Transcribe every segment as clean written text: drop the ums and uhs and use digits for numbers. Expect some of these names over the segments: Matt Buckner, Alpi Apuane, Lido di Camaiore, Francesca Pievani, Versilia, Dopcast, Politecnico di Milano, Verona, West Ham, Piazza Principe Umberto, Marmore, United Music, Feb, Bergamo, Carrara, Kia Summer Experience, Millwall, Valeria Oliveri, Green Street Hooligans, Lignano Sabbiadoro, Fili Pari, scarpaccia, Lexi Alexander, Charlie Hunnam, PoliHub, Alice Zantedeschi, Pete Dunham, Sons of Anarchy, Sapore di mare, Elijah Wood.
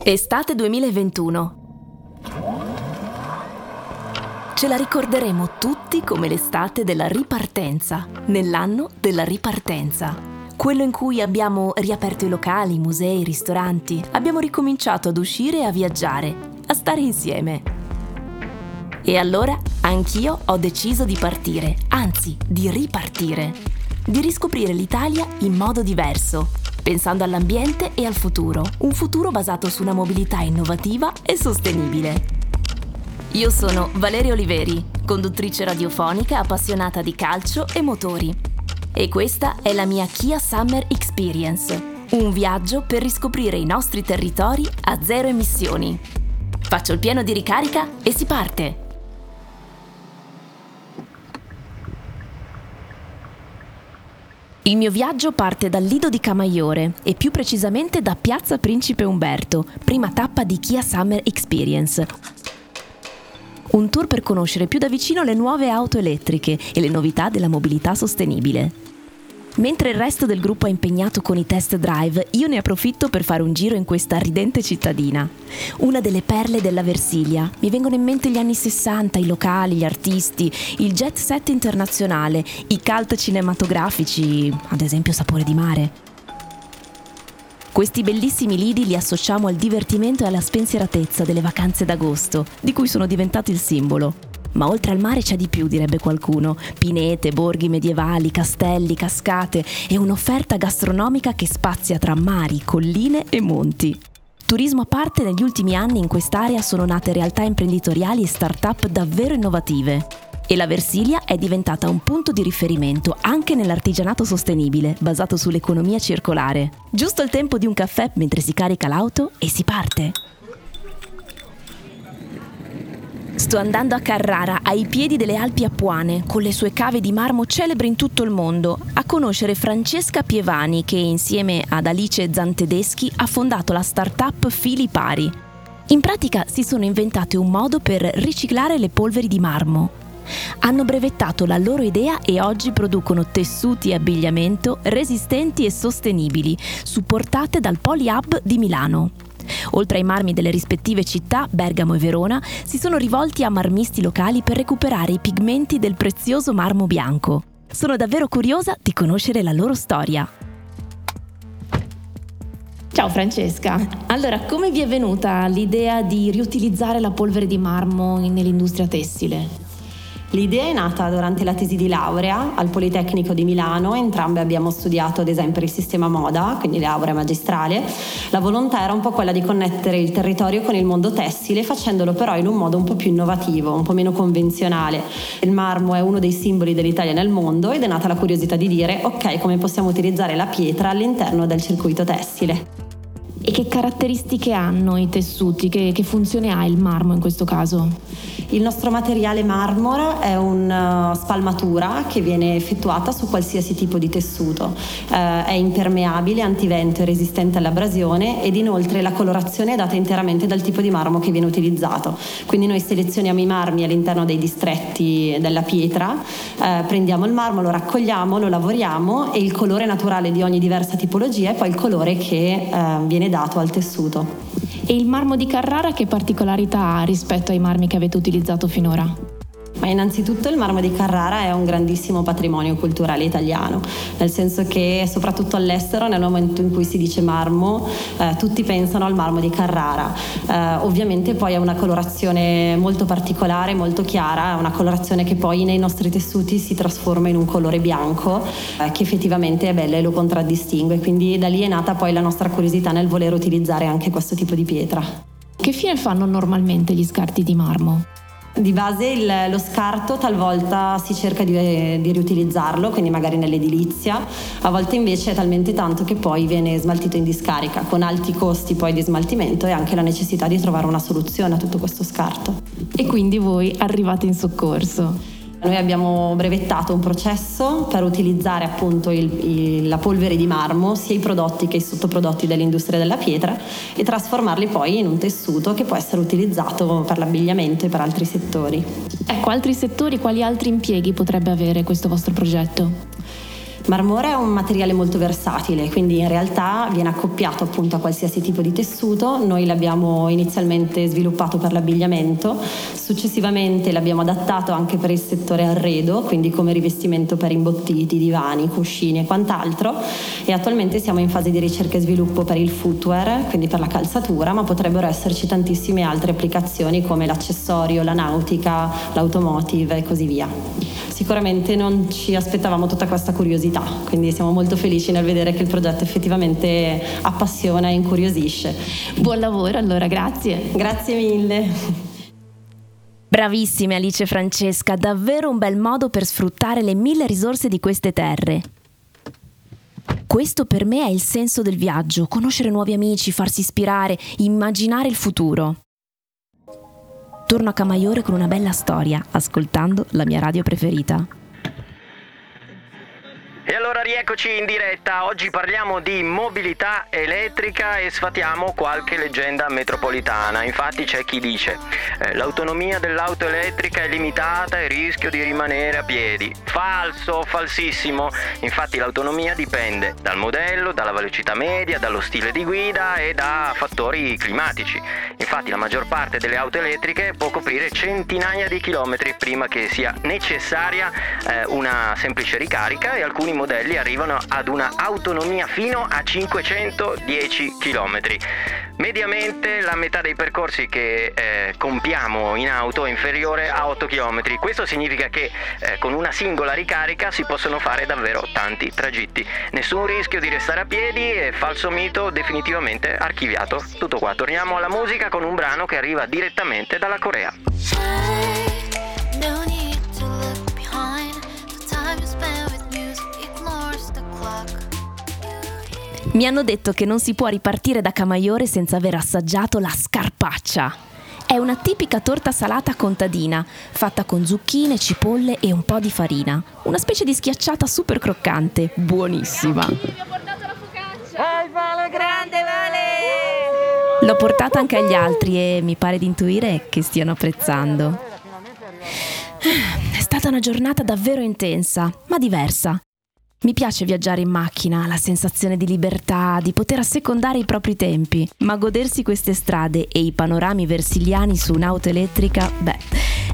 Estate 2021. Ce la ricorderemo tutti come l'estate della ripartenza, nell'anno della ripartenza. Quello in cui abbiamo riaperto i locali, i musei, i ristoranti, abbiamo ricominciato ad uscire e a viaggiare, a stare insieme. E allora anch'io ho deciso di partire, anzi di ripartire, di riscoprire l'Italia in modo diverso, pensando all'ambiente e al futuro, un futuro basato su una mobilità innovativa e sostenibile. Io sono Valeria Oliveri, conduttrice radiofonica appassionata di calcio e motori. E questa è la mia Kia Summer Experience, un viaggio per riscoprire i nostri territori a zero emissioni. Faccio il pieno di ricarica e si parte! Il mio viaggio parte dal Lido di Camaiore e più precisamente da Piazza Principe Umberto, prima tappa di Kia Summer Experience. Un tour per conoscere più da vicino le nuove auto elettriche e le novità della mobilità sostenibile. Mentre il resto del gruppo è impegnato con i test drive, io ne approfitto per fare un giro in questa ridente cittadina. Una delle perle della Versilia. Mi vengono in mente gli anni 60, i locali, gli artisti, il jet set internazionale, i cult cinematografici, ad esempio Sapore di mare. Questi bellissimi lidi li associamo al divertimento e alla spensieratezza delle vacanze d'agosto, di cui sono diventati il simbolo. Ma oltre al mare c'è di più, direbbe qualcuno. Pinete, borghi medievali, castelli, cascate e un'offerta gastronomica che spazia tra mari, colline e monti. Turismo a parte, negli ultimi anni in quest'area sono nate realtà imprenditoriali e start-up davvero innovative. E la Versilia è diventata un punto di riferimento anche nell'artigianato sostenibile, basato sull'economia circolare. Giusto il tempo di un caffè mentre si carica l'auto e si parte. Sto andando a Carrara, ai piedi delle Alpi Apuane, con le sue cave di marmo celebri in tutto il mondo, a conoscere Francesca Pievani, che insieme ad Alice Zantedeschi ha fondato la start-up Fili Pari. In pratica si sono inventate un modo per riciclare le polveri di marmo. Hanno brevettato la loro idea e oggi producono tessuti e abbigliamento resistenti e sostenibili, supportate dal PoliHub di Milano. Oltre ai marmi delle rispettive città, Bergamo e Verona, si sono rivolti a marmisti locali per recuperare i pigmenti del prezioso marmo bianco. Sono davvero curiosa di conoscere la loro storia. Ciao Francesca, allora come vi è venuta l'idea di riutilizzare la polvere di marmo nell'industria tessile? L'idea è nata durante la tesi di laurea al Politecnico di Milano. Entrambe abbiamo studiato design per il sistema moda, quindi laurea magistrale. La volontà era un po' quella di connettere il territorio con il mondo tessile, facendolo però in un modo un po' più innovativo, un po' meno convenzionale. Il marmo è uno dei simboli dell'Italia nel mondo ed è nata la curiosità di dire ok, come possiamo utilizzare la pietra all'interno del circuito tessile. E che caratteristiche hanno i tessuti? Che funzione ha il marmo in questo caso? Il nostro materiale marmora è una spalmatura che viene effettuata su qualsiasi tipo di tessuto. È impermeabile, antivento e resistente all'abrasione, ed inoltre la colorazione è data interamente dal tipo di marmo che viene utilizzato. Quindi noi selezioniamo i marmi all'interno dei distretti della pietra, prendiamo il marmo, lo raccogliamo, lo lavoriamo e il colore naturale di ogni diversa tipologia è poi il colore che viene dato al tessuto. E il marmo di Carrara che particolarità ha rispetto ai marmi che avete utilizzato finora? Ma innanzitutto il marmo di Carrara è un grandissimo patrimonio culturale italiano, nel senso che soprattutto all'estero, nel momento in cui si dice marmo, tutti pensano al marmo di Carrara. Ovviamente poi ha una colorazione molto particolare, molto chiara, una colorazione che poi nei nostri tessuti si trasforma in un colore bianco che effettivamente è bello e lo contraddistingue, quindi da lì è nata poi la nostra curiosità nel voler utilizzare anche questo tipo di pietra. Che fine fanno normalmente gli scarti di marmo? Di base lo scarto talvolta si cerca di riutilizzarlo, quindi magari nell'edilizia, a volte invece è talmente tanto che poi viene smaltito in discarica, con alti costi poi di smaltimento e anche la necessità di trovare una soluzione a tutto questo scarto. E quindi voi arrivate in soccorso? Noi abbiamo brevettato un processo per utilizzare appunto la polvere di marmo, sia i prodotti che i sottoprodotti dell'industria della pietra, e trasformarli poi in un tessuto che può essere utilizzato per l'abbigliamento e per altri settori. Ecco, altri settori, quali altri impieghi potrebbe avere questo vostro progetto? Marmore è un materiale molto versatile, quindi in realtà viene accoppiato appunto a qualsiasi tipo di tessuto. Noi l'abbiamo inizialmente sviluppato per l'abbigliamento, successivamente l'abbiamo adattato anche per il settore arredo, quindi come rivestimento per imbottiti, divani, cuscini e quant'altro, e attualmente siamo in fase di ricerca e sviluppo per il footwear, quindi per la calzatura, ma potrebbero esserci tantissime altre applicazioni come l'accessorio, la nautica, l'automotive e così via. Sicuramente non ci aspettavamo tutta questa curiosità, quindi siamo molto felici nel vedere che il progetto effettivamente appassiona e incuriosisce. Buon lavoro allora, grazie. Grazie mille. Bravissime Alice e Francesca, davvero un bel modo per sfruttare le mille risorse di queste terre. Questo per me è il senso del viaggio, conoscere nuovi amici, farsi ispirare, immaginare il futuro. Torno a Camaiore con una bella storia, ascoltando la mia radio preferita. E allora rieccoci in diretta, oggi parliamo di mobilità elettrica e sfatiamo qualche leggenda metropolitana. Infatti c'è chi dice l'autonomia dell'auto elettrica è limitata e rischio di rimanere a piedi. Falso, falsissimo. Infatti l'autonomia dipende dal modello, dalla velocità media, dallo stile di guida e da fattori climatici. Infatti la maggior parte delle auto elettriche può coprire centinaia di chilometri prima che sia necessaria una semplice ricarica, e alcuni modelli arrivano ad una autonomia fino a 510 km. Mediamente la metà dei percorsi che compiamo in auto è inferiore a 8 km. Questo significa che con una singola ricarica si possono fare davvero tanti tragitti. Nessun rischio di restare a piedi e falso mito definitivamente archiviato. Tutto qua, torniamo alla musica con un brano che arriva direttamente dalla Corea. Mi hanno detto che non si può ripartire da Camaiore senza aver assaggiato la scarpaccia. È una tipica torta salata contadina, fatta con zucchine, cipolle e un po' di farina. Una specie di schiacciata super croccante, buonissima. Ho portato la focaccia! Vale, grande Vale! L'ho portata anche agli altri e mi pare di intuire che stiano apprezzando. È stata una giornata davvero intensa, ma diversa. Mi piace viaggiare in macchina, la sensazione di libertà, di poter assecondare i propri tempi, ma godersi queste strade e i panorami versiliani su un'auto elettrica,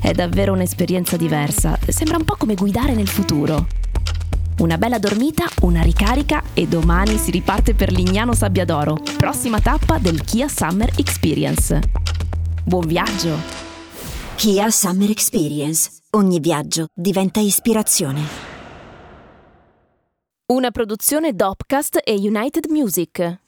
è davvero un'esperienza diversa. Sembra un po' come guidare nel futuro. Una bella dormita, una ricarica e domani si riparte per Lignano Sabbiadoro, prossima tappa del Kia Summer Experience. Buon viaggio! Kia Summer Experience. Ogni viaggio diventa ispirazione. Una produzione Dopcast e United Music.